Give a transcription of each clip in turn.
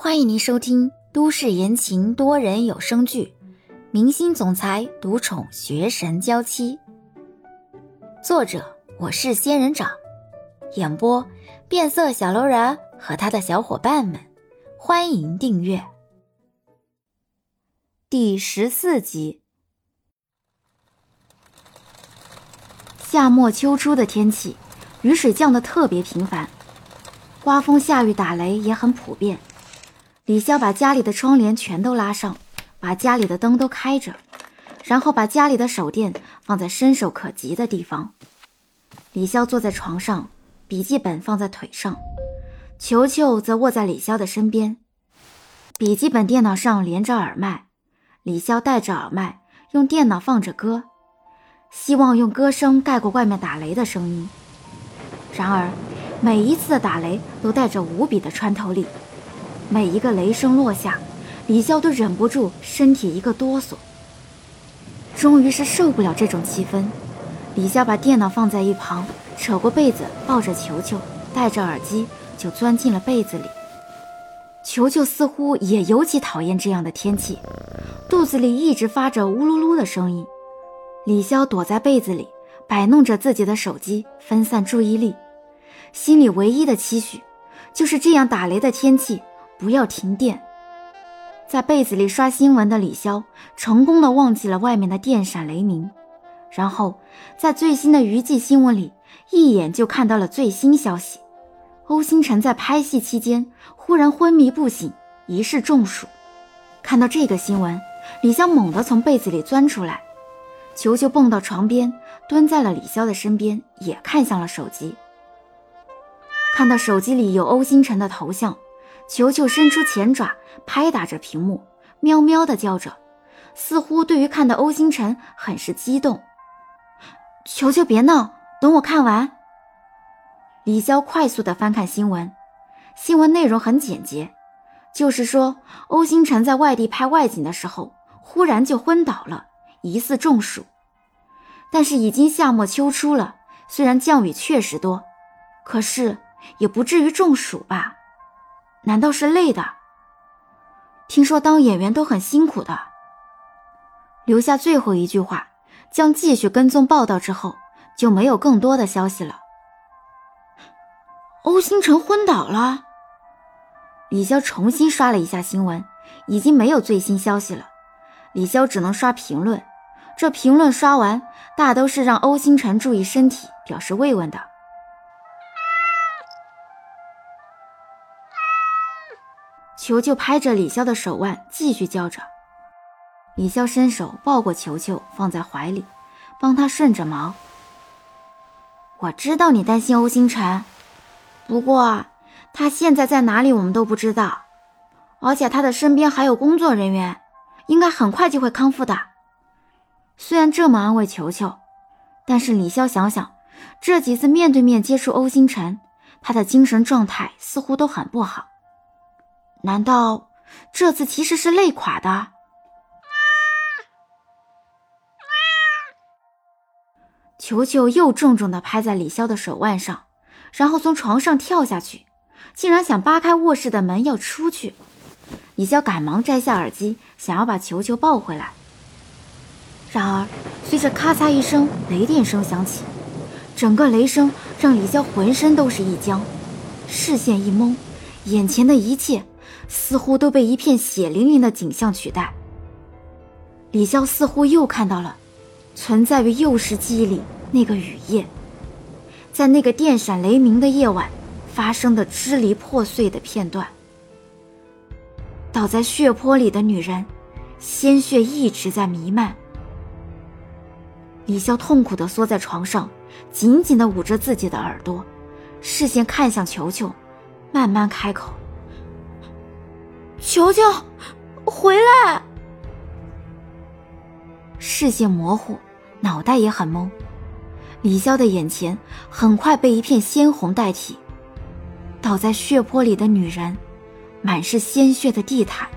欢迎您收听都市言情多人有声剧《明星总裁独宠学神娇妻》，作者我是仙人掌，演播变色小楼人和他的小伙伴们，欢迎订阅。第14集。夏末秋初的天气，雨水降得特别频繁，刮风下雨打雷也很普遍。李潇把家里的窗帘全都拉上，把家里的灯都开着，然后把家里的手电放在伸手可及的地方。李潇坐在床上，笔记本放在腿上，球球则卧在李潇的身边。笔记本电脑上连着耳麦，李潇戴着耳麦，用电脑放着歌，希望用歌声盖过外面打雷的声音。然而，每一次的打雷都带着无比的穿透力。每一个雷声落下，李潇都忍不住身体一个哆嗦。终于是受不了这种气氛，李潇把电脑放在一旁，扯过被子抱着球球，戴着耳机就钻进了被子里。球球似乎也尤其讨厌这样的天气，肚子里一直发着呜噜噜的声音。李潇躲在被子里，摆弄着自己的手机分散注意力，心里唯一的期许就是这样打雷的天气不要停电。在被子里刷新闻的李潇成功地忘记了外面的电闪雷鸣，然后在最新的娱记新闻里一眼就看到了最新消息，欧星辰在拍戏期间忽然昏迷不醒，疑似中暑。看到这个新闻，李潇猛地从被子里钻出来，球球蹦到床边，蹲在了李潇的身边，也看向了手机。看到手机里有欧星辰的头像，球球伸出前爪拍打着屏幕，喵喵地叫着，似乎对于看到欧星辰很是激动。球球别闹，等我看完。李潇快速地翻看新闻，新闻内容很简洁，就是说欧星辰在外地拍外景的时候忽然就昏倒了，疑似中暑。但是已经夏末秋初了，虽然降雨确实多，可是也不至于中暑吧？难道是累的？听说当演员都很辛苦的。留下最后一句话，将继续跟踪报道之后，就没有更多的消息了。欧星辰昏倒了。李潇重新刷了一下新闻，已经没有最新消息了。李潇只能刷评论，这评论刷完，大都是让欧星辰注意身体，表示慰问的。球球拍着李潇的手腕继续叫着，李潇伸手抱过球球放在怀里，帮他顺着毛。我知道你担心欧星辰，不过他现在在哪里我们都不知道，而且他的身边还有工作人员，应该很快就会康复的。虽然这么安慰球球，但是李潇想想这几次面对面接触欧星辰，他的精神状态似乎都很不好。难道这次其实是累垮的？球球又重重地拍在李潇的手腕上，然后从床上跳下去，竟然想扒开卧室的门要出去。李潇赶忙摘下耳机，想要把球球抱回来。然而随着咔嚓一声雷电声响起，整个雷声让李潇浑身都是一僵，视线一蒙，眼前的一切似乎都被一片血淋淋的景象取代。李潇似乎又看到了存在于幼时记忆里那个雨夜，在那个电闪雷鸣的夜晚发生的支离破碎的片段。倒在血泊里的女人，鲜血一直在弥漫。李潇痛苦地缩在床上，紧紧地捂着自己的耳朵，视线看向球球，慢慢开口。球球，回来！视线模糊，脑袋也很懵。李潇的眼前很快被一片鲜红代替，倒在血泊里的女人，满是鲜血的地毯。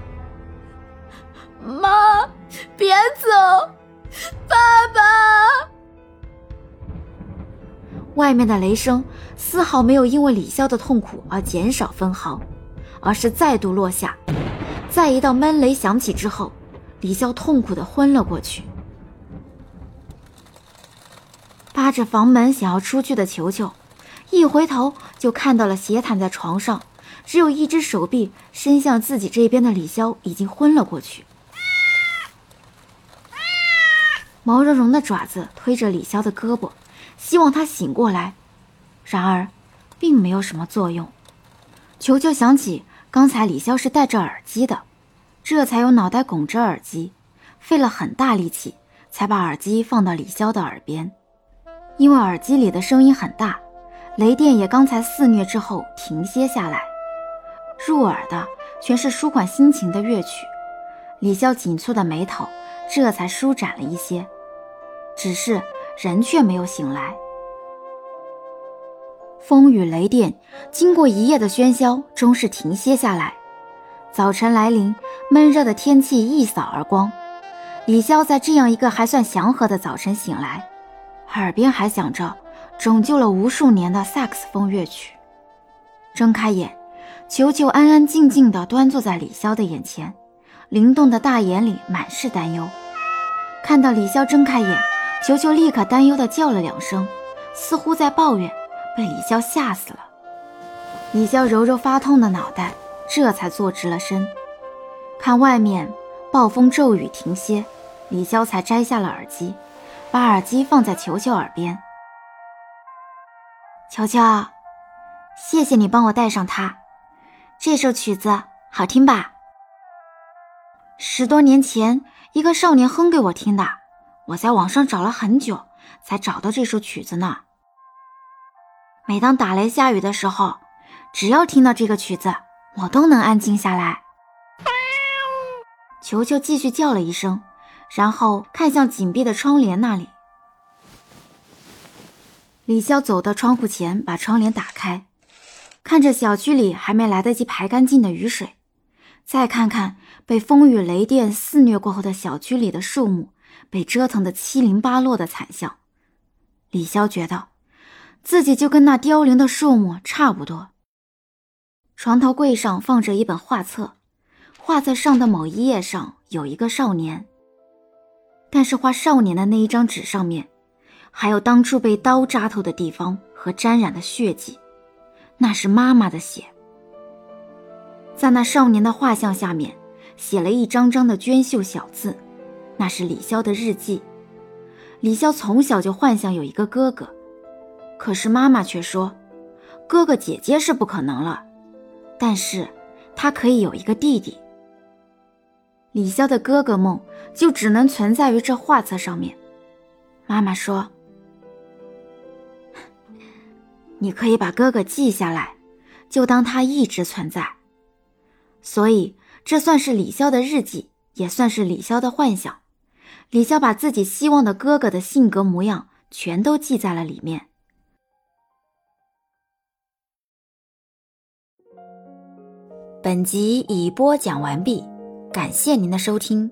妈，别走！爸爸！外面的雷声丝毫没有因为李潇的痛苦而减少分毫，而是再度落下。在一道闷雷响起之后，李潇痛苦地昏了过去。扒着房门想要出去的球球一回头就看到了斜躺在床上，只有一只手臂伸向自己这边的李潇已经昏了过去。毛茸茸的爪子推着李潇的胳膊，希望他醒过来，然而并没有什么作用。球球想起刚才李潇是戴着耳机的，这才用脑袋拱着耳机，费了很大力气才把耳机放到李潇的耳边。因为耳机里的声音很大，雷电也刚才肆虐之后停歇下来，入耳的全是舒缓心情的乐曲。李潇紧蹙的眉头这才舒展了一些，只是人却没有醒来。风雨雷电经过一夜的喧嚣，终是停歇下来。早晨来临，闷热的天气一扫而光。李潇在这样一个还算祥和的早晨醒来，耳边还响着拯救了无数年的萨克斯风乐曲。睁开眼，球球安安静静地端坐在李潇的眼前，灵动的大眼里满是担忧。看到李潇睁开眼，球球立刻担忧地叫了两声，似乎在抱怨，被李潇吓死了。李潇揉揉发痛的脑袋，这才坐直了身。看外面暴风骤雨停歇，李潇才摘下了耳机，把耳机放在球球耳边。球球，谢谢你帮我带上它，这首曲子好听吧？10多年前一个少年哼给我听的，我在网上找了很久才找到这首曲子呢。每当打雷下雨的时候，只要听到这个曲子，我都能安静下来。球球继续叫了一声，然后看向紧闭的窗帘那里。李潇走到窗户前，把窗帘打开，看着小区里还没来得及排干净的雨水，再看看被风雨雷电肆虐过后的小区里的树木被折腾得七零八落的惨象。李潇觉得自己就跟那凋零的树木差不多。床头柜上放着一本画册，画册上的某一页上有一个少年，但是画少年的那一张纸上面还有当初被刀扎透的地方和沾染的血迹，那是妈妈的血。在那少年的画像下面写了一张张的娟秀小字，那是李潇的日记。李潇从小就幻想有一个哥哥，可是妈妈却说哥哥姐姐是不可能了，但是他可以有一个弟弟。李潇的哥哥梦就只能存在于这画册上面。妈妈说，你可以把哥哥记下来，就当他一直存在。所以这算是李潇的日记，也算是李潇的幻想。李潇把自己希望的哥哥的性格模样全都记在了里面。本集已播讲完毕，感谢您的收听。